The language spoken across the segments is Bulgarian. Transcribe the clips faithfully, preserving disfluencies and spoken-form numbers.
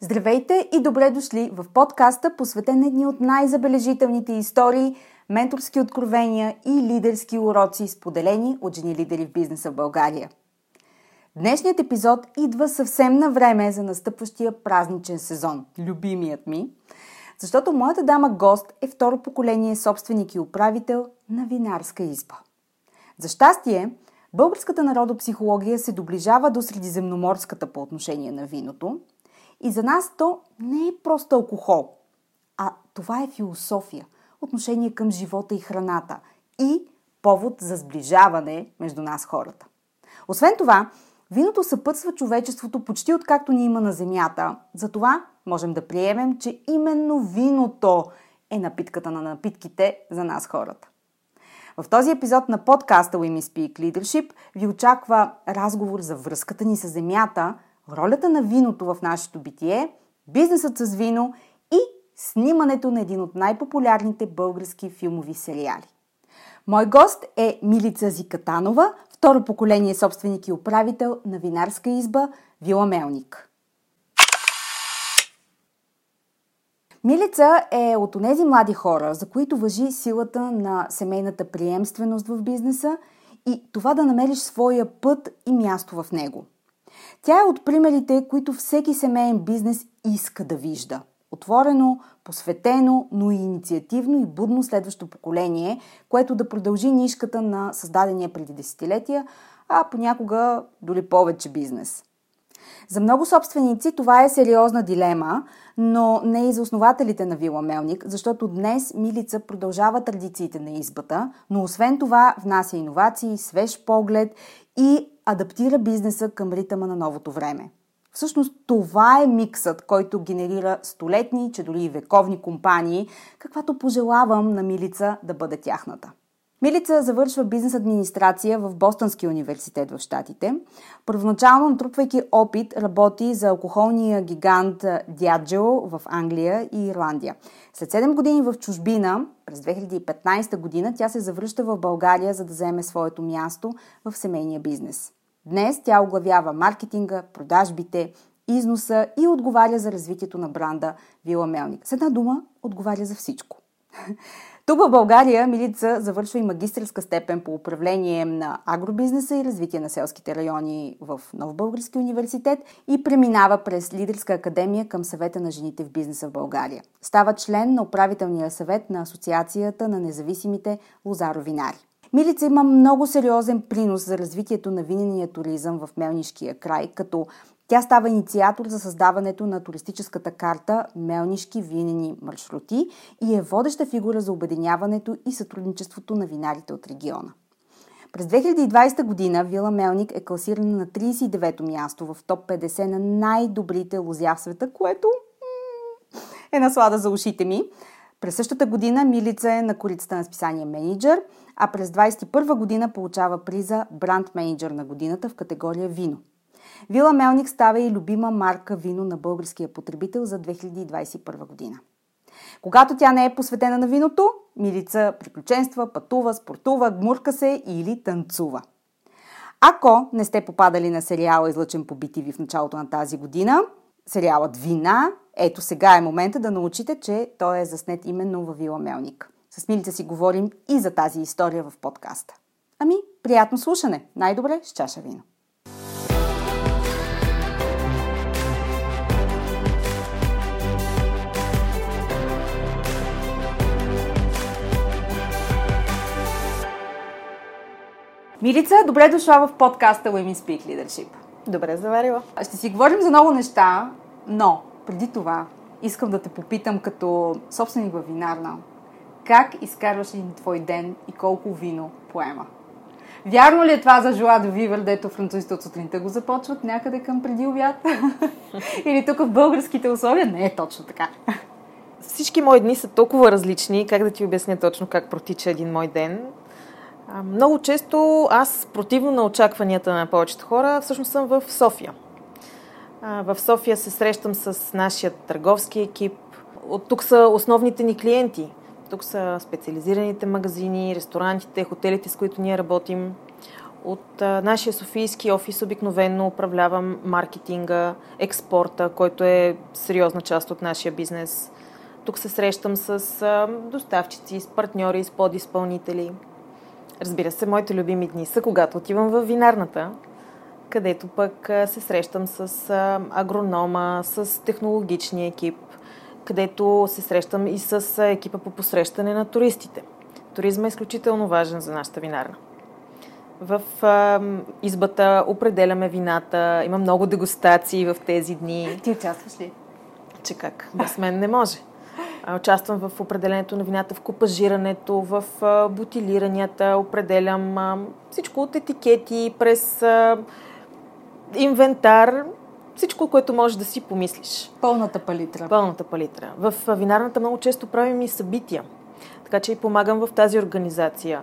Здравейте и добре дошли в подкаста, посветен на едни от най-забележителните истории, менторски откровения и лидерски уроци, споделени от жени лидери в бизнеса в България. Днешният епизод идва съвсем на време за настъпващия празничен сезон, любимият ми, защото моята дама гост е второ поколение собственик и управител на винарска изба. За щастие, българската народопсихология се доближава до средиземноморската по отношение на виното, и за нас то не е просто алкохол, а това е философия, отношение към живота и храната и повод за сближаване между нас хората. Освен това, виното съпътства човечеството почти откакто ни има на земята, затова можем да приемем, че именно виното е напитката на напитките за нас хората. В този епизод на подкаста Women Speak Leadership ви очаква разговор за връзката ни с земята, ролята на виното в нашето битие, бизнесът с вино и снимането на един от най-популярните български филмови сериали. Мой гост е Милица Зикатанова, второ поколение собственик и управител на винарска изба Вила Мелник. Милица е от онези млади хора, за които важи силата на семейната приемственост в бизнеса и това да намериш своя път и място в него. Тя е от примерите, които всеки семейен бизнес иска да вижда. Отворено, посветено, но и инициативно и будно следващо поколение, което да продължи нишката на създадения преди десетилетия, а понякога дори повече бизнес. За много собственици това е сериозна дилема, но не и за основателите на Вила Мелник, защото днес Милица продължава традициите на избата, но освен това внася иновации, свеж поглед и адаптира бизнеса към ритъма на новото време. Всъщност това е миксът, който генерира столетни, че дори и вековни компании, каквато пожелавам на Милица да бъде тяхната. Милица завършва бизнес администрация в Бостонския университет в Щатите. Първоначално, натрупвайки опит, работи за алкохолния гигант Диаджо в Англия и Ирландия. След седем години в чужбина, през две хиляди и петнадесета година, тя се завръща в България, за да заеме своето място в семейния бизнес. Днес тя оглавява маркетинга, продажбите, износа и отговаря за развитието на бранда Вила Мелник. С една дума, отговаря за всичко. Тук в България Милица завършва и магистърска степен по управление на агробизнеса и развитие на селските райони в Новобългарски университет и преминава през лидерска академия към съвета на жените в бизнеса в България. Става член на управителния съвет на Асоциацията на независимите Лозаровинари. Милица има много сериозен принос за развитието на винения туризъм в Мелнишкия край, като тя става инициатор за създаването на туристическата карта Мелнишки винени маршрути и е водеща фигура за обединяването и сътрудничеството на винарите от региона. През две хиляди и двадесета година Вила Мелник е класирана на тридесет и девето място в топ петдесет на най-добрите лозя в света, което м- е наслада за ушите ми. През същата година Милица е на корицата на списание менеджер, а през двадесет и първа година получава приза бранд менеджер на годината в категория вино. Вила Мелник става и любима марка вино на българския потребител за две хиляди и двадесет и първа година. Когато тя не е посветена на виното, Милица приключенства, пътува, спортува, гмурка се или танцува. Ако не сте попадали на сериала, излъчен по би ти ви в началото на тази година, сериалът Вина, ето сега е момента да научите, че той е заснет именно във Вила Мелник. С Милица си говорим и за тази история в подкаста. Ами, приятно слушане! Най-добре с чаша вино! Милица, добре дошла в подкаста Women Speak Leadership. Добре заварила. Ще си говорим за много неща, но преди това искам да те попитам като собственик във винарна. Как изкарваш един твой ден и колко вино поема? Вярно ли е това за Жоа де Вивер, дето французите от сутринта го започват някъде към преди обяд? Или тук в българските условия? Не е точно така. Всички мои дни са толкова различни. Как да ти обясня точно как протича един мой ден? Много често аз, противно на очакванията на повечето хора, всъщност съм в София. В София се срещам с нашия търговски екип. От тук са основните ни клиенти. Тук са специализираните магазини, ресторантите, хотелите, с които ние работим. От нашия софийски офис обикновено управлявам маркетинга, експорта, който е сериозна част от нашия бизнес. Тук се срещам с доставчици, с партньори, с подизпълнители. Разбира се, моите любими дни са, когато отивам в винарната, където пък се срещам с агронома, с технологичния екип, където се срещам и с екипа по посрещане на туристите. Туризмът е изключително важен за нашата винарна. В избата определяме вината, има много дегустации в тези дни. Ти участваш ли? Че как? Без мен не може. Участвам в определенето на вината, в купажирането, в бутилиранията, определям всичко от етикети, през инвентар, всичко, което можеш да си помислиш. Пълната палитра. Пълната палитра. В винарната много често правим и събития, така че и помагам в тази организация.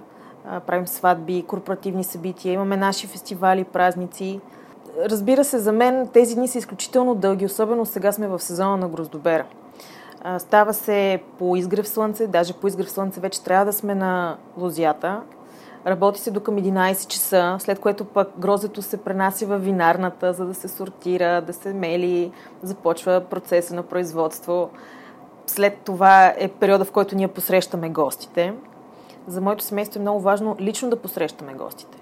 Правим сватби, корпоративни събития, имаме наши фестивали, празници. Разбира се, за мен тези дни са изключително дълги, особено сега сме в сезона на гроздобера. Става се по изгрев слънце, даже по изгрев слънце вече трябва да сме на лозята. Работи се до към единайсет часа, след което пък гроздето се пренася във винарната, за да се сортира, да се мели, започва процеса на производство. След това е периода, в който ние посрещаме гостите. За моето семейство е много важно лично да посрещаме гостите.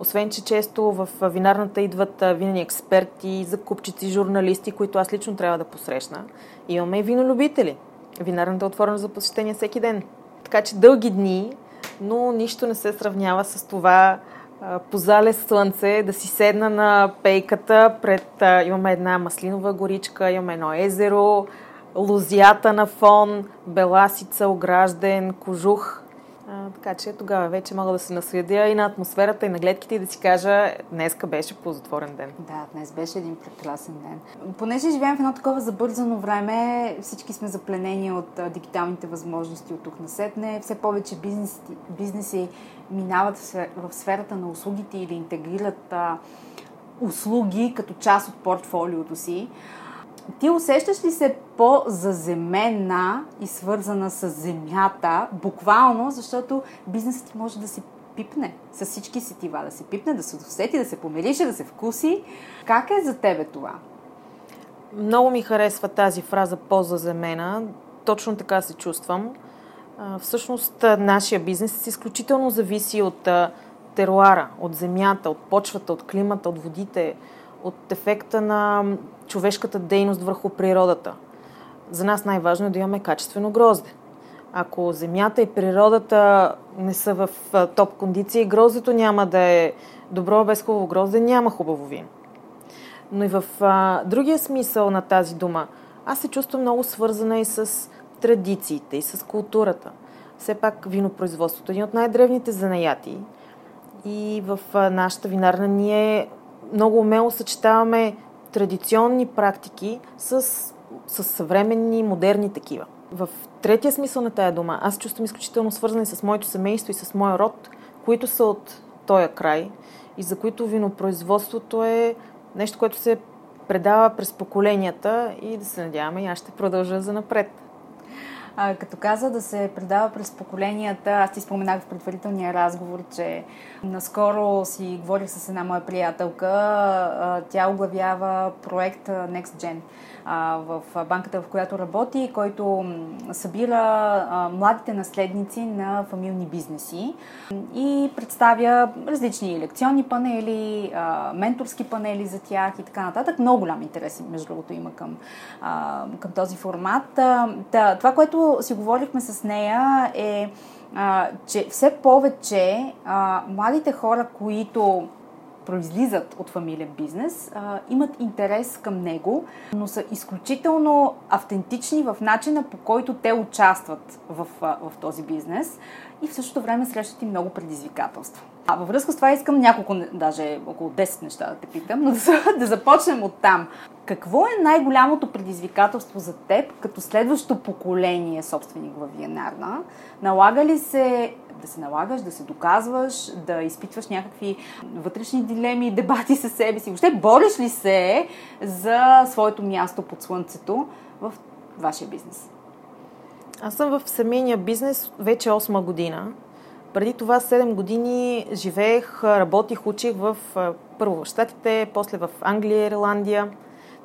Освен, че често в винарната идват винени експерти, закупчици, журналисти, които аз лично трябва да посрещна. Имаме и винолюбители. Винарната е отворена за посещение всеки ден. Така че дълги дни, но нищо не се сравнява с това по залез слънце да си седна на пейката. Пред имаме една маслинова горичка, имаме едно езеро, лозята на фон, беласица, огражден, кожух. А, така че тогава вече мога да се насладя и на атмосферата, и на гледките и да си кажа, днеска беше ползотворен ден. Да, днес беше един прекрасен ден. Понеже живеем в едно такова забързано време, всички сме запленени от а, дигиталните възможности от тук насетне. Все повече бизнеси, бизнеси минават в сферата на услугите или интегрират а, услуги като част от портфолиото си. Ти усещаш ли се по-заземена и свързана с земята, буквално, защото бизнесът може да се пипне, с всички сетива да се пипне, да се усети, да се помирише, да се вкуси. Как е за тебе това? Много ми харесва тази фраза по-заземена. Точно така се чувствам. Всъщност, нашия бизнес изключително зависи от теруара, от земята, от почвата, от климата, от водите, от ефекта на човешката дейност върху природата. За нас най-важно е да имаме качествено грозде. Ако земята и природата не са в топ кондиции, гроздето няма да е добро, без хубаво грозде няма хубаво вино. Но и в а, другия смисъл на тази дума, аз се чувствам много свързана и с традициите, и с културата. Все пак винопроизводството е един от най-древните занаяти. И в а, нашата винарна ние много умело съчетаваме традиционни практики с, с съвременни, модерни такива. В третия смисъл на тая дума, аз чувствам изключително свързана с моето семейство и с моя род, които са от този край и за които винопроизводството е нещо, което се предава през поколенията и да се надяваме и аз ще продължа занапред. А, като каза да се предава през поколенията, аз ти споменах в предварителния разговор, че наскоро си говорих с една моя приятелка. А, тя оглавява проект Next Gen а, в банката, в която работи, който събира а, младите наследници на фамилни бизнеси и представя различни лекционни панели, а, менторски панели за тях и така нататък. Много голям интерес, между другото, има към, а, към този формат. А, да, това, което си говорихме с нея е, а, че все повече а, младите хора, които произлизат от фамилен бизнес, а, имат интерес към него, но са изключително автентични в начина, по който те участват в, а, в този бизнес и в същото време срещат и много предизвикателства. А във връзка с това искам няколко, даже около десет неща да те питам, но да, да започнем от там. Какво е най-голямото предизвикателство за теб като следващото поколение собственик в Виенарна? Налага ли се да се налагаш, да се доказваш, да изпитваш някакви вътрешни дилеми, дебати със себе си? Въобще бориш ли се за своето място под слънцето в вашия бизнес? Аз съм в семейния бизнес вече осма година. Преди това седем години живеех, работих, учих в първо в Щатите, после в Англия, Ирландия.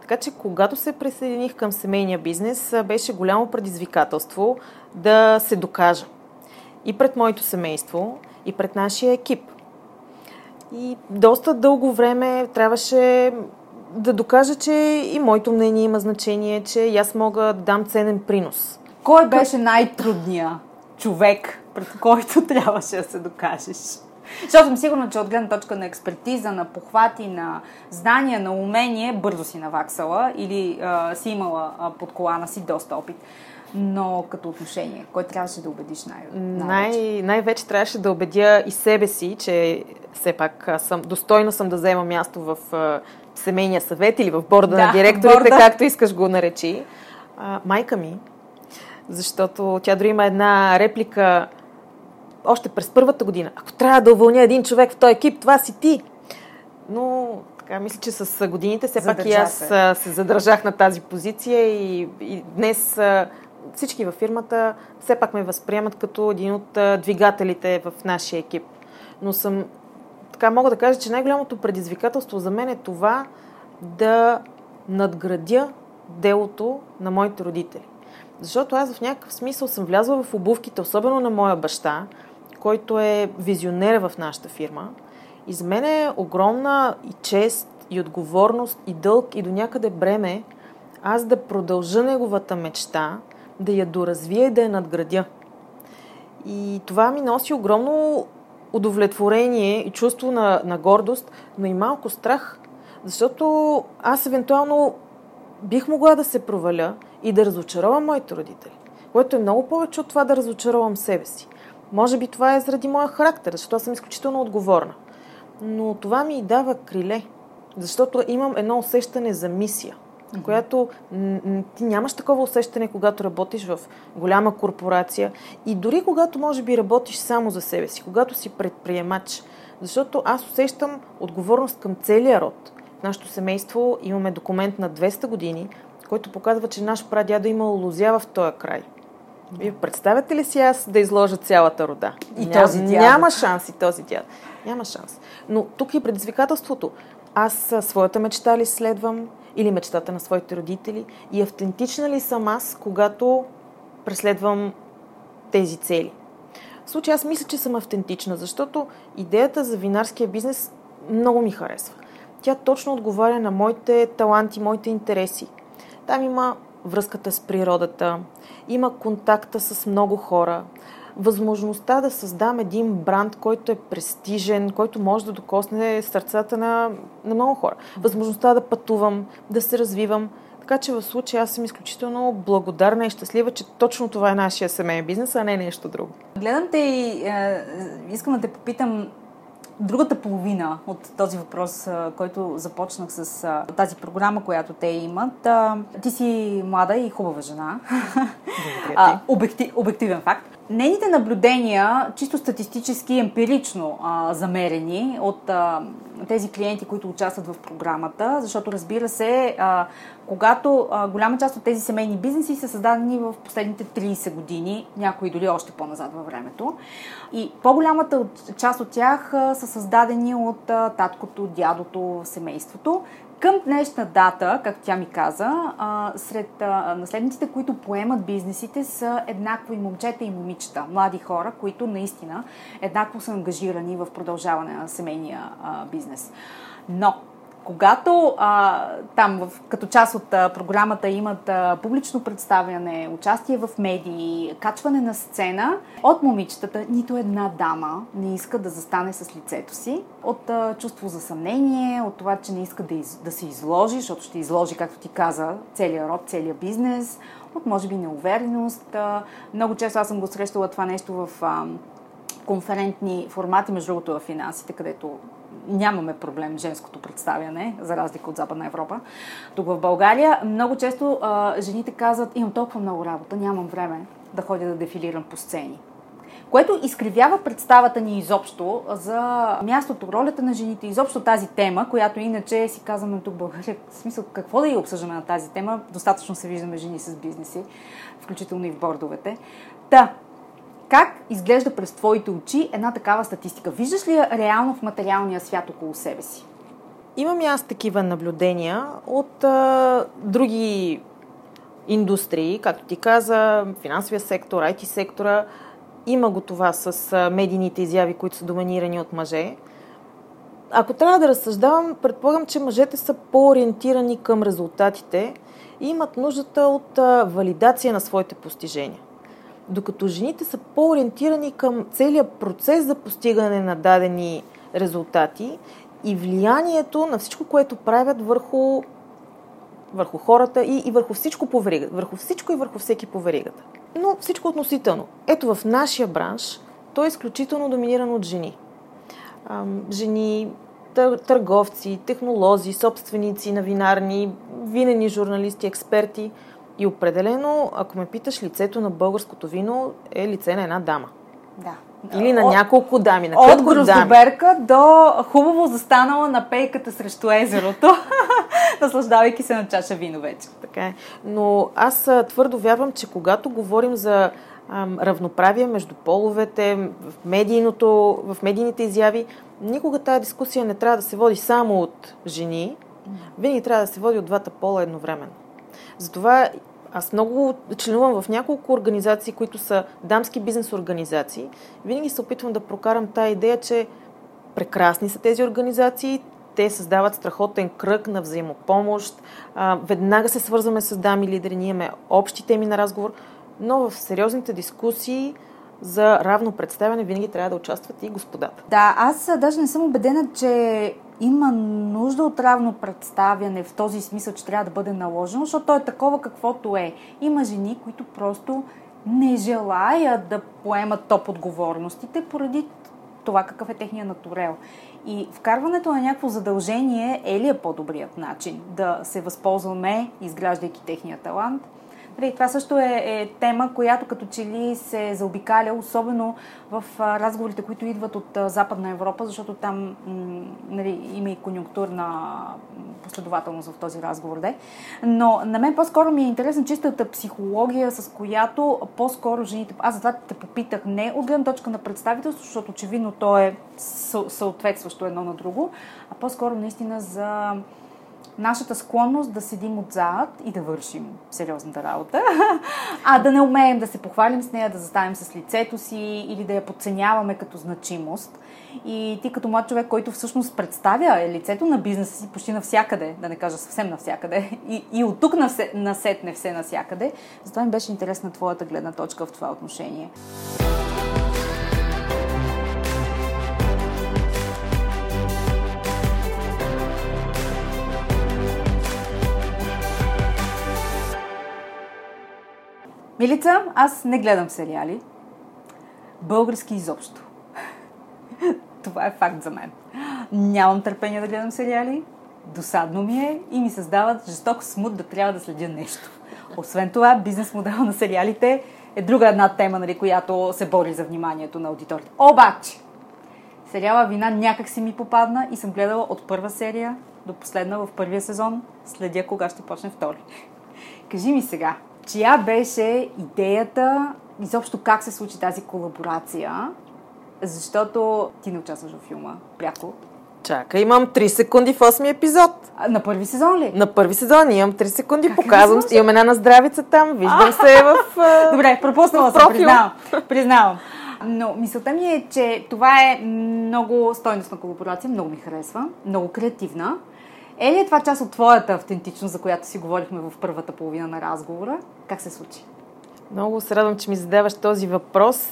Така че когато се присъединих към семейния бизнес, беше голямо предизвикателство да се докажа и пред моето семейство, и пред нашия екип. И доста дълго време трябваше да докажа, че и моето мнение има значение, че и аз мога да дам ценен принос. Кой беше най-трудния човек, пред който трябваше да се докажеш? Защото съм сигурна, че от гледна точка на експертиза, на похвати, на знания, на умение, бързо си наваксала или а, си имала а, под колана си доста опит. Но като отношение, кой трябваше да убедиш най- най-вече? Най- най-вече трябваше да убедя и себе си, че все пак съм, достойна съм да взема място в а, семейния съвет или в борда да, на директорите, борда. Както искаш го наречи. А, майка ми, защото тя дори има една реплика още през първата година. Ако трябва да уволня един човек в този екип, това си ти. Но така, мисля, че с годините все пак и аз се. се задържах на тази позиция и, и днес всички във фирмата все пак ме възприемат като един от двигателите в нашия екип. Но съм, така мога да кажа, че най-голямото предизвикателство за мен е това да надградя делото на моите родители. Защото аз в някакъв смисъл съм влязла в обувките, особено на моя баща, който е визионер в нашата фирма. И за мен е огромна и чест, и отговорност, и дълг, и до някъде бреме аз да продължа неговата мечта, да я доразвия и да я надградя. И това ми носи огромно удовлетворение и чувство на, на гордост, но и малко страх, защото аз евентуално бих могла да се проваля и да разочаровам моите родители, което е много повече от това да разочаровам себе си. Може би това е заради моя характер, защото аз съм изключително отговорна. Но това ми дава криле, защото имам едно усещане за мисия, mm-hmm. която м- м- ти нямаш такова усещане, когато работиш в голяма корпорация и дори когато може би работиш само за себе си, когато си предприемач, защото аз усещам отговорност към целия род. В нашето семейство имаме документ на двеста години, който показва, че наш прадядо имал лозя в този край. И представете ли си аз да изложа цялата рода? И Ням, този дядо. Няма шанс и този дядо. Няма шанс. Но тук и предизвикателството. Аз своята мечта ли следвам или мечтата на своите родители и автентична ли съм аз, когато преследвам тези цели? В случай аз мисля, че съм автентична, защото идеята за винарския бизнес много ми харесва. Тя точно отговаря на моите таланти, моите интереси. Там има връзката с природата, има контакта с много хора, възможността да създам един бранд, който е престижен, който може да докосне сърцата на, на много хора. Възможността да пътувам, да се развивам. Така че в случая аз съм изключително благодарна и щастлива, че точно това е нашия семейен бизнес, а не нещо друго. Гледам те и е, искам да те попитам другата половина от този въпрос, който започнах с тази програма, която те имат. Ти си млада и хубава жена. а, обекти, обективен факт. Нейните наблюдения, чисто статистически, емпирично а, замерени от а, тези клиенти, които участват в програмата, защото разбира се, а, когато а, голяма част от тези семейни бизнеси са създадени в последните трийсет години, някои дори още по-назад във времето, и по-голямата от, част от тях а, са създадени от а, таткото, дядото, семейството. Към днешна дата, както тя ми каза, а, сред а, наследниците, които поемат бизнесите, са еднакво и момчета и момичета, млади хора, които наистина еднакво са ангажирани в продължаване на семейния а, бизнес. Но когато а, там, в, като част от а, програмата имат а, публично представяне, участие в медии, качване на сцена, от момичетата нито една дама не иска да застане с лицето си. От а, чувство за съмнение, от това, че не иска да, из, да се изложи, защото ще изложи, както ти каза, целият род, целият бизнес, от може би неувереност. А, много често аз съм го срещала това нещо в а, конферентни формати, между другото в финансите, където нямаме проблем женското представяне, за разлика от Западна Европа. Тук в България много често а, жените казват, имам толкова много работа, нямам време да ходя да дефилирам по сцени. Което изкривява представата ни изобщо за мястото, ролята на жените, изобщо тази тема, която иначе си казваме тук в България, в смисъл какво да я обсъждаме на тази тема, достатъчно се виждаме жени с бизнеси, включително и в бордовете. Та, как изглежда през твоите очи една такава статистика? Виждаш ли я реално в материалния свят около себе си? Имам и аз такива наблюдения от а, други индустрии, както ти каза, финансовия сектор, ай ти сектора. Има го това с медийните изяви, които са доминирани от мъже. Ако трябва да разсъждавам, предполагам, че мъжете са по-ориентирани към резултатите и имат нуждата от а, валидация на своите постижения. Докато жените са по-ориентирани към целия процес за постигане на дадени резултати и влиянието на всичко, което правят върху, върху хората и, и върху всичко по веригата. Върху всичко и върху всеки по веригата. Но всичко относително. Ето в нашия бранш той е изключително доминиран от жени. Жени, търговци, технолози, собственици на винарни, винени журналисти, експерти. И определено, ако ме питаш, лицето на българското вино е лице на една дама. Да. Или на от, няколко дами. На от гроздоберка до хубаво застанала на пейката срещу езерото, наслаждавайки се на чаша вино вече. Така е. Но аз твърдо вярвам, че когато говорим за ам, равноправие между половете, в, медийното, в медийните изяви, никога тази дискусия не трябва да се води само от жени, винаги трябва да се води от двата пола едновременно. Затова аз много членувам в няколко организации, които са дамски бизнес организации. Винаги се опитвам да прокарам тая идея, че прекрасни са тези организации, те създават страхотен кръг на взаимопомощ, а, веднага се свързваме с дами лидери, ние имаме общи теми на разговор, но в сериозните дискусии за равно представяне винаги трябва да участват и господата. Да, аз даже не съм убедена, че има нужда от равно представяне в този смисъл, че трябва да бъде наложено, защото то е такова каквото е. Има жени, които просто не желаят да поемат топ отговорностите поради това какъв е техния натурел. И вкарването на някакво задължение е ли е по-добрият начин да се възползваме, изграждайки техния талант? Това също е, е тема, която като че ли се заобикаля, особено в а, разговорите, които идват от а, Западна Европа, защото там м, нали, има и конюнктурна последователност в този разговор. Де. Но на мен по-скоро ми е интересна чистата психология, с която по-скоро жените... Аз затова те попитах не от гледна точка на представителство, защото очевидно то е съответстващо едно на друго, а по-скоро наистина за... нашата склонност да седим отзад и да вършим сериозната работа, а да не умеем да се похвалим с нея, да заставим с лицето си или да я подценяваме като значимост. И ти като млад човек, който всъщност представя лицето на бизнеса си почти навсякъде, да не кажа съвсем навсякъде, и, и от тук насетне все навсякъде, затова ми беше интересна твоята гледна точка в това отношение. Милица, аз не гледам сериали. Български изобщо. Това е факт за мен. Нямам търпение да гледам сериали. Досадно ми е и ми създават жесток смут да трябва да следя нещо. Освен това, бизнес модел на сериалите е друга една тема, нали, която се бори за вниманието на аудиторите. Обаче, Сериала Вина някак си ми попадна и съм гледала от първа серия до последна в първия сезон. Следя кога ще почне втори. Кажи ми сега, чия беше идеята, изобщо как се случи тази колаборация, защото ти не участваш във филма пряко. Чакай, имам три секунди в осми епизод. А, на първи сезон ли? На първи сезон имам три секунди, как показвам, имам една на здравица там, виждам се в профил. Добре, пропуснала съм, признавам. признавам. Но мисълта ми е, че това е много стойностна колаборация, много ми харесва, много креативна. Е ли е това част от твоята автентичност, за която си говорихме в първата половина на разговора? Как се случи? Много се радвам, че ми задаваш този въпрос.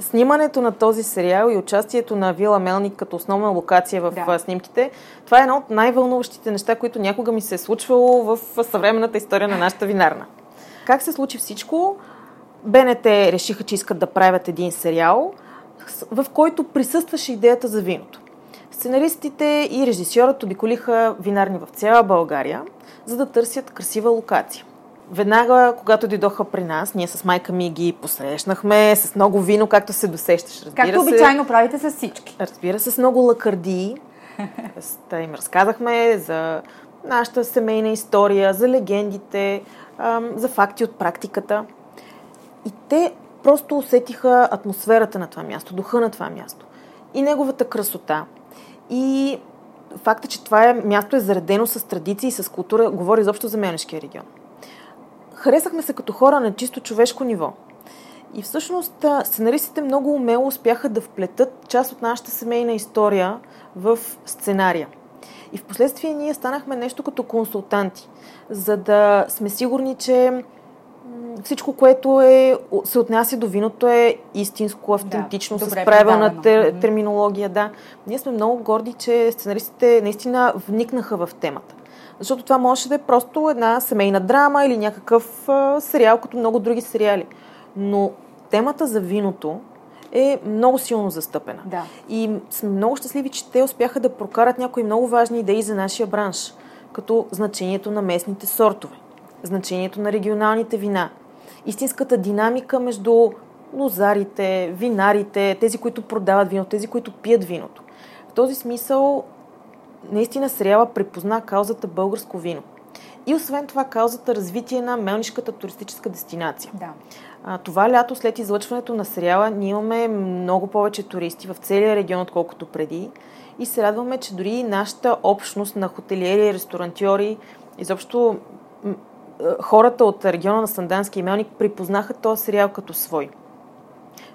Снимането на този сериал и участието на Вила Мелник като основна локация в да. снимките, това е едно от най-вълнуващите неща, които някога ми се е случвало в съвременната история на нашата винарна. Как се случи всичко? БНТ решиха, че искат да правят един сериал, в който присъстваше идеята за виното. Сценаристите и режисьорът обиколиха винарни в цяла България, за да търсят красива локация. Веднага, когато дойдоха при нас, ние с майка ми ги посрещнахме с много вино, както се досещаш. Разбира както се, обичайно правите с всички. Разбира се, с много лакърдии. Та им разказахме за нашата семейна история, за легендите, за факти от практиката. И те просто усетиха атмосферата на това място, духа на това място и неговата красота. И факта, че това място е заредено с традиции и с култура, говори изобщо за Мелнишкия регион. Харесахме се като хора на чисто човешко ниво. И всъщност сценаристите много умело успяха да вплетат част от нашата семейна история в сценария. И в последствие ние станахме нещо като консултанти, за да сме сигурни, че всичко, което е, се отнася до виното, е истинско, автентично, да, добре, с правилна тер, терминология. Да. Ние сме много горди, че сценаристите наистина вникнаха в темата. Защото това можеше да е просто една семейна драма или някакъв а, сериал, като много други сериали. Но темата за виното е много силно застъпена. Да. И сме много щастливи, че те успяха да прокарат някои много важни идеи за нашия бранш, като значението на местните сортове, значението на регионалните вина, истинската динамика между лозарите, винарите, тези, които продават вино, тези, които пият виното. В този смисъл, наистина сериала припозна каузата българско вино. И освен това, каузата развитие на Мелнишката туристическа дестинация. Да. А, това лято, след излъчването на сериала, ние имаме много повече туристи в целия регион, отколкото преди. И се радваме, че дори нашата общност на хотелиери, ресторантьори, изобщо хората от региона на Сандански и Мелник припознаха този сериал като свой.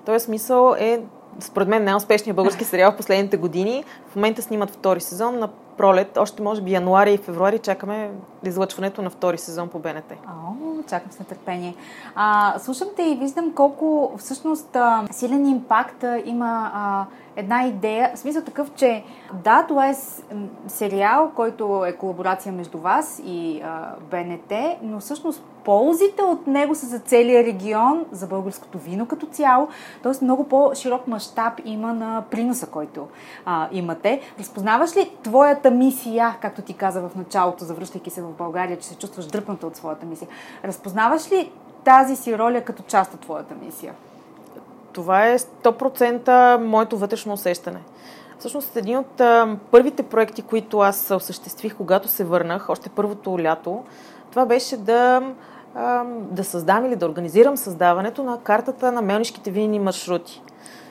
Този смисъл е, според мен, най-успешният български сериал в последните години. В момента снимат втори сезон на пролет. Още може би януари и февруари чакаме излъчването на втори сезон по БНТ. О, чакам с нетърпение. А, слушам те и виждам колко всъщност силен импакт има а, една идея. В смисъл такъв, че да, това е сериал, който е колаборация между вас и а, БНТ, но всъщност ползите от него са за целия регион, за българското вино като цяло. Тоест много по-широк мащаб има на приноса, който а, имате. Разпознаваш ли твоята мисия, както ти каза в началото, завръщайки се в България, че се чувстваш дръпната от своята мисия? Разпознаваш ли тази си роля като част от твоята мисия? Това е сто процента моето вътрешно усещане. Всъщност един от а, първите проекти, които аз осъществих, когато се върнах, още първото лято, това беше да, да създам или да организирам създаването на картата на Мелнишките винени маршрути,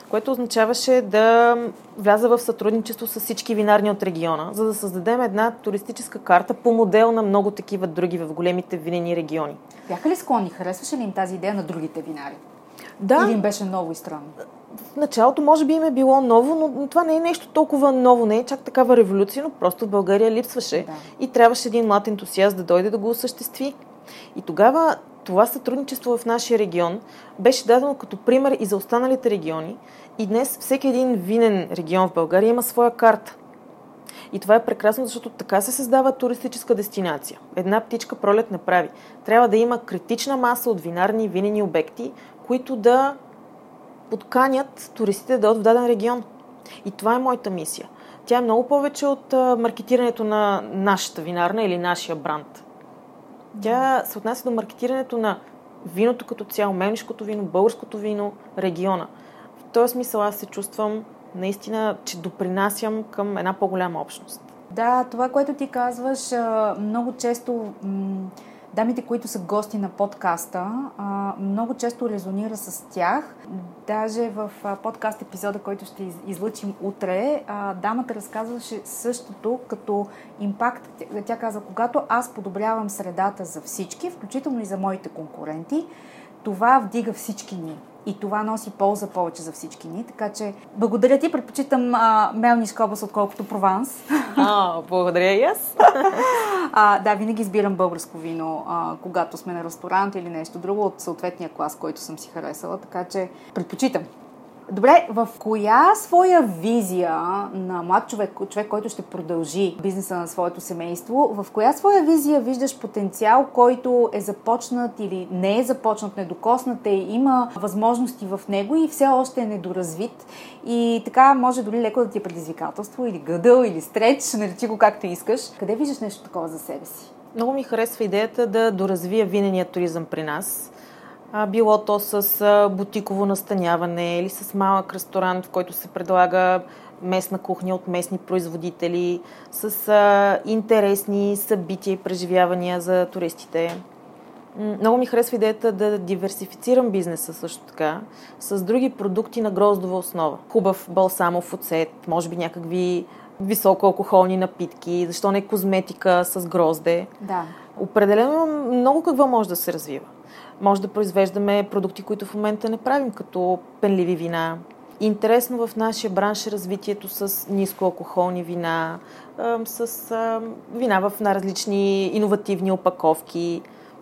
което означаваше да вляза в сътрудничество с всички винарни от региона, за да създадем една туристическа карта по модел на много такива други в големите винени региони. Бяха ли склонни? Харесваше ли им тази идея на другите винари? Да. Или им беше ново и странно? В началото може би им е било ново, но това не е нещо толкова ново, не е чак такава революция, но просто в България липсваше. Да. И трябваше един млад ентусиаст да дойде да го осъществи. И тогава това сътрудничество в нашия регион беше дадено като пример и за останалите региони. И днес всеки един винен регион в България има своя карта. И това е прекрасно, защото така се създава туристическа дестинация. Една птичка пролет не прави. Трябва да има критична маса от винарни и винени обекти, които да подканят туристите да отидат в даден регион. И това е моята мисия. Тя е много повече от маркетирането на нашата винарна или нашия бранд. Тя се отнася до маркетирането на виното като цяло, мелнишкото вино, българското вино, региона. В този смисъл аз се чувствам наистина, че допринасям към една по-голяма общност. Да, това, което ти казваш, много често дамите, които са гости на подкаста, много често резонира с тях. Даже в подкаст епизода, който ще излъчим утре, дамата разказваше същото като импакт. Тя каза, когато аз подобрявам средата за всички, включително и за моите конкуренти, това вдига всички ни. И това носи полза повече за всички ни. Така че благодаря ти, предпочитам а, Мелнишка област, отколкото Прованс. А, благодаря и аз. А, да, винаги избирам българско вино, а, когато сме на ресторант или нещо друго от съответния клас, който съм си харесала. Така че предпочитам. Добре, в коя своя визия на млад човек, човек, който ще продължи бизнеса на своето семейство, в коя своя визия виждаш потенциал, който е започнат или не е започнат, недокоснат е, има възможности в него и все още е недоразвит и така може дори леко да ти е предизвикателство или гъдъл, или стреч, наречи го както искаш. Къде виждаш нещо такова за себе си? Много ми харесва идеята да доразвия винения туризъм при нас. Било то с бутиково настаняване или с малък ресторант, в който се предлага местна кухня от местни производители, с интересни събития и преживявания за туристите. Много ми харесва идеята да диверсифицирам бизнеса също така с други продукти на гроздова основа. Хубав балсамов оцет, може би някакви високоалкохолни напитки, защо не козметика с грозде. Да. Определено много какво може да се развива. Може да произвеждаме продукти, които в момента не правим, като пенливи вина. Интересно в нашия бранш е развитието с нискоалкохолни вина, с вина в различни иновативни опаковки.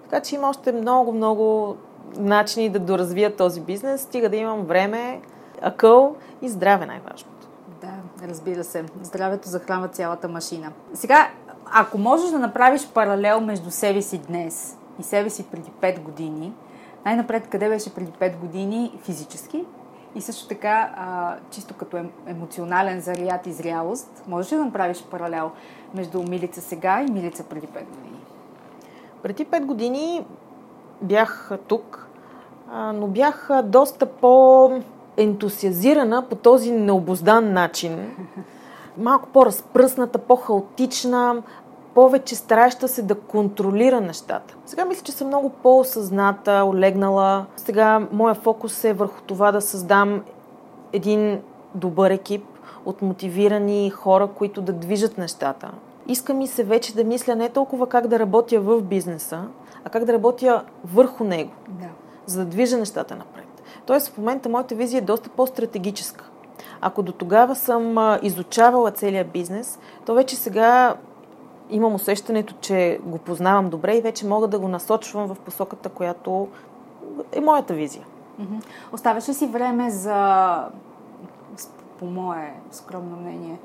Така че има още много-много начини да доразвия този бизнес, стига да имам време, акъл и здраве най-важното. Да, разбира се. Здравето захранва цялата машина. Сега, ако можеш да направиш паралел между себе си днес и себе си преди пет години, най-напред къде беше преди пет години физически и също така а, чисто като е, емоционален заряд и зрялост, можеш ли да направиш паралел между Милица сега и Милица преди пет години? Преди пет години бях тук, а, но бях доста по-ентусиазирана по този необуздан начин. Малко по-разпръсната, по-хаотична, повече стараща се да контролира нещата. Сега мисля, че съм много по-осъзната, олегнала. Сега моя фокус е върху това да създам един добър екип от мотивирани хора, които да движат нещата. Иска ми се вече да мисля не толкова как да работя в бизнеса, а как да работя върху него, да. За да движа нещата напред. Тоест в момента моята визия е доста по-стратегическа. Ако до тогава съм изучавала целия бизнес, то вече сега имам усещането, че го познавам добре и вече мога да го насочвам в посоката, която е моята визия. Mm-hmm. Оставяш ли си време за, по мое скромно мнение,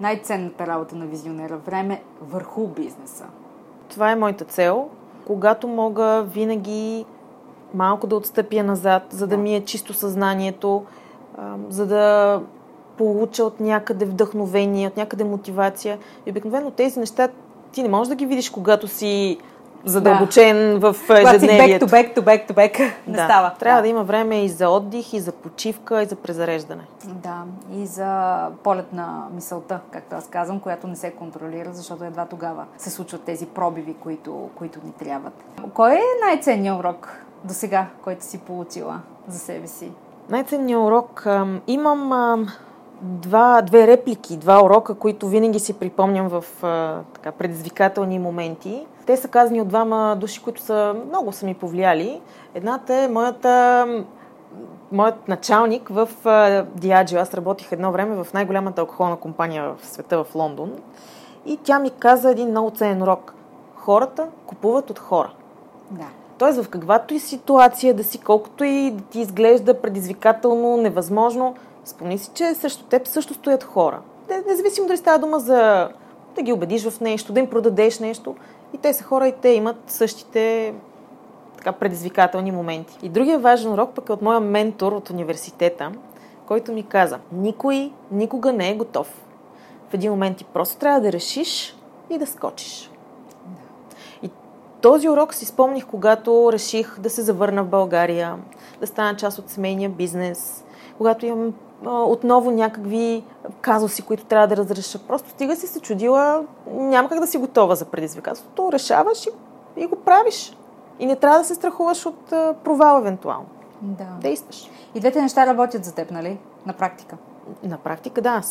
най-ценната работа на визионера? Време върху бизнеса. Това е моята цел. Когато мога винаги малко да отстъпя назад, за да, да ми е чисто съзнанието, за да получа от някъде вдъхновение, от някъде мотивация. И обикновено тези неща ти не можеш да ги видиш, когато си задълбочен да. в ежедневието. Когато си back to back to back to back. Не да. става. Трябва да. да има време и за отдих, и за почивка, и за презареждане. Да, и за полет на мисълта, както аз казвам, която не се контролира, защото едва тогава се случват тези пробиви, които, които ни трябват. Кой е най-ценният урок до сега, който си получила за себе си? Най-ценният урок? Имам Два, две реплики, два урока, които винаги си припомням в а, така, предизвикателни моменти. Те са казани от двама души, които са много са ми повлияли. Едната е моята, моят началник в а, Диаджо. Аз работих едно време в най-голямата алкохолна компания в света в Лондон. И тя ми каза един много ценен урок. Хората купуват от хора. Да. Тоест в каквато и ситуация да си, колкото и да ти изглежда предизвикателно, невъзможно, спомни си, че срещу теб също стоят хора. Независимо дали става дума за да ги убедиш в нещо, да им продадеш нещо. И те са хора и те имат същите така, предизвикателни моменти. И другия важен урок пък е от моя ментор от университета, който ми каза, никой никога не е готов. В един момент ти просто трябва да решиш и да скочиш. И този урок си спомних, когато реших да се завърна в България, да стана част от семейния бизнес, когато имам отново някакви казуси, които трябва да разреша. Просто стига си се чудила, няма как да си готова за предизвикателството, решаваш и, и го правиш. И не трябва да се страхуваш от а, провал евентуално. Да. Действаш. И двете неща работят за теб, нали? На практика. На практика, да.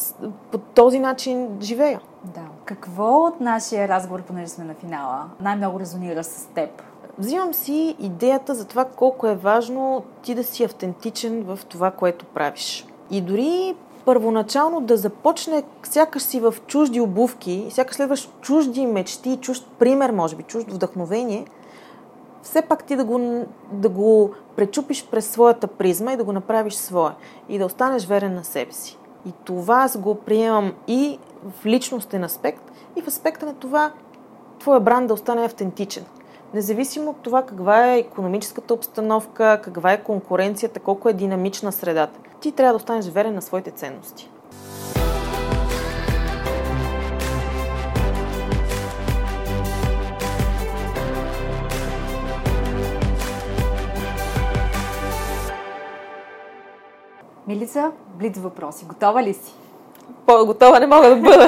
По този начин живея. Да. Какво от нашия разговор, понеже сме на финала, най-много резонира с теб? Взимам си идеята за това колко е важно ти да си автентичен в това, което правиш. И дори първоначално да започне сякаш си в чужди обувки, сякаш следваш чужди мечти, чужд пример, може би, чуждо вдъхновение, все пак ти да го, да го пречупиш през своята призма и да го направиш свое. И да останеш верен на себе си. И това аз го приемам и в личностен аспект, и в аспекта на това твоя бранд да остане автентичен. Независимо от това каква е икономическата обстановка, каква е конкуренцията, колко е динамична средата. Ти трябва да останеш верен на своите ценности. Милица, блиц въпроси. Готова ли си? По-готова не мога да бъда.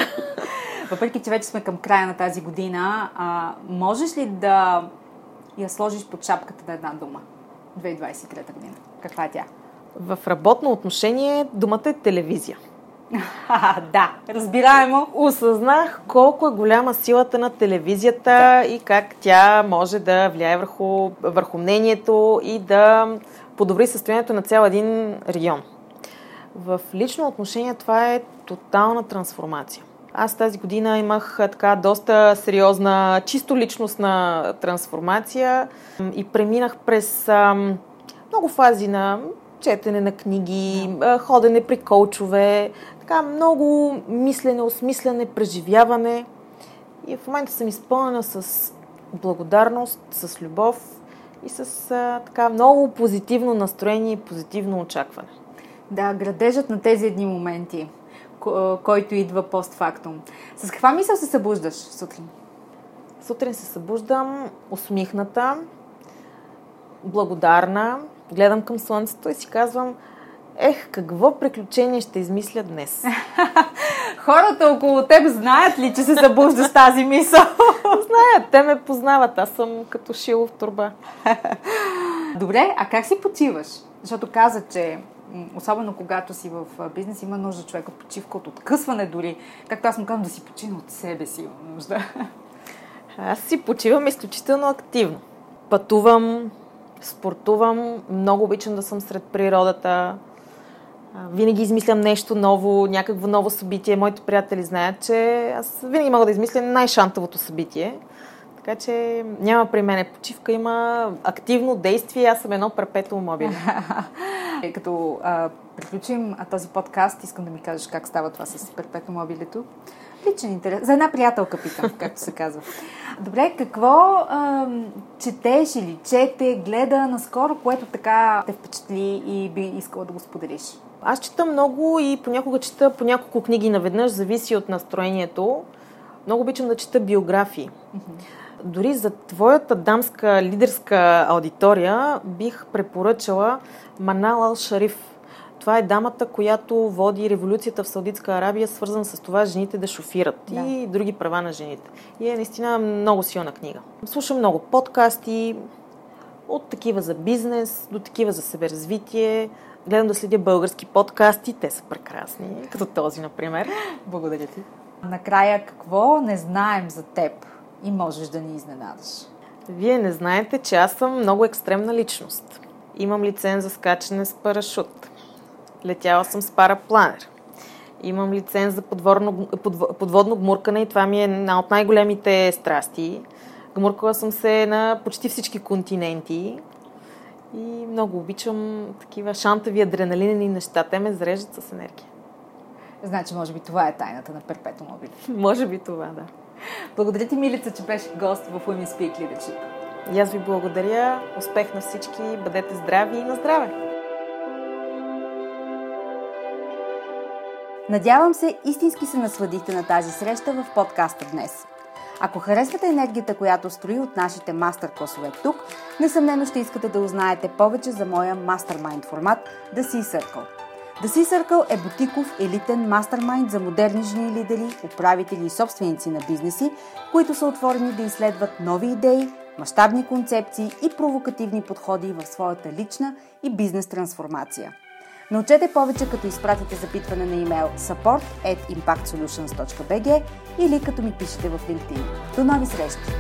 Въпреки, че вече сме към края на тази година, а, можеш ли да я сложиш под шапката на една дума? две хиляди двадесет и трета година. Каква е тя? В работно отношение думата е телевизия. А, да, разбираемо. Осъзнах колко е голяма силата на телевизията, да, и как тя може да влияе върху, върху мнението и да подобри състоянието на цял един регион. В лично отношение това е тотална трансформация. Аз тази година имах така доста сериозна, чисто личностна трансформация и преминах през ам, много фази на четене на книги, ходене при коучове, така много мислене, осмислене, преживяване. И в момента съм изпълнена с благодарност, с любов и с а, така много позитивно настроение и позитивно очакване. Да, градежът на тези едни моменти, който идва постфактум. С каква мисъл се събуждаш сутрин? Сутрин се събуждам усмихната, благодарна, гледам към слънцето и си казвам: ех, какво приключение ще измисля днес. Хората около теб знаят ли, че се събужда с тази мисъл? Знаят, те ме познават. Аз съм като шило в турба. Добре, а как си почиваш? Защото каза, че особено когато си в бизнес, има нужда човек от почивка, от откъсване дори. Както аз му казвам, да си почина от себе си, имам нужда. Аз си почивам изключително активно. Пътувам, спортувам, много обичам да съм сред природата. Винаги измислям нещо ново, някакво ново събитие. Моите приятели знаят, че аз винаги мога да измисля най-шантовото събитие. Така че няма при мен почивка, има активно действие. Аз съм едно перпетуум мобиле. Като а, приключим а, този подкаст, искам да ми кажеш как става това с перпетуум мобилето. Личен интерес. За една приятелка питам, както се казва. Добре, какво а, четеш или чете, гледа наскоро, което така те впечатли и би искала да го споделиш? Аз чета много и понякога чета по няколко книги наведнъж, зависи от настроението. Много обичам да чета биографии. Mm-hmm. Дори за твоята дамска лидерска аудитория бих препоръчала Маналал Шариф. Това е дамата, която води революцията в Саудитска Арабия, свързана с това жените да шофират, да, и други права на жените. И е наистина много силна книга. Слушам много подкасти, от такива за бизнес до такива за себеразвитие. Гледам да следя български подкасти, те са прекрасни, като този, например. Благодаря ти. Накрая, какво не знаем за теб и можеш да ни изненадаш? Вие не знаете, че аз съм много екстремна личност. Имам лиценз за скачане с парашут. Летяла съм с парапланер. Имам лиценз за подводно, подводно гмуркане и това ми е една от най-големите страсти. Гмуркала съм се на почти всички континенти и много обичам такива шантави, адреналинени неща. Те ме зареждат с енергия. Значи, може би това е тайната на перпетуум мобиле. Може би това, да. Благодаря ти, Милица, че беше гост в Women Speak Leadership. И аз ви благодаря. Успех на всички. Бъдете здрави и на здраве! Надявам се, истински се насладихте на тази среща в подкаста днес. Ако харесвате енергията, която строи от нашите мастер-класове тук, несъмнено ще искате да узнаете повече за моя мастермайнд формат The C-Circle. The C-Circle е бутиков елитен мастермайнд за модерни жени лидери, управители и собственици на бизнеси, които са отворени да изследват нови идеи, мащабни концепции и провокативни подходи в своята лична и бизнес трансформация. Научете повече, като изпратите запитване на имейл support at impact solutions dot b g или като ми пишете в LinkedIn. До нови срещи!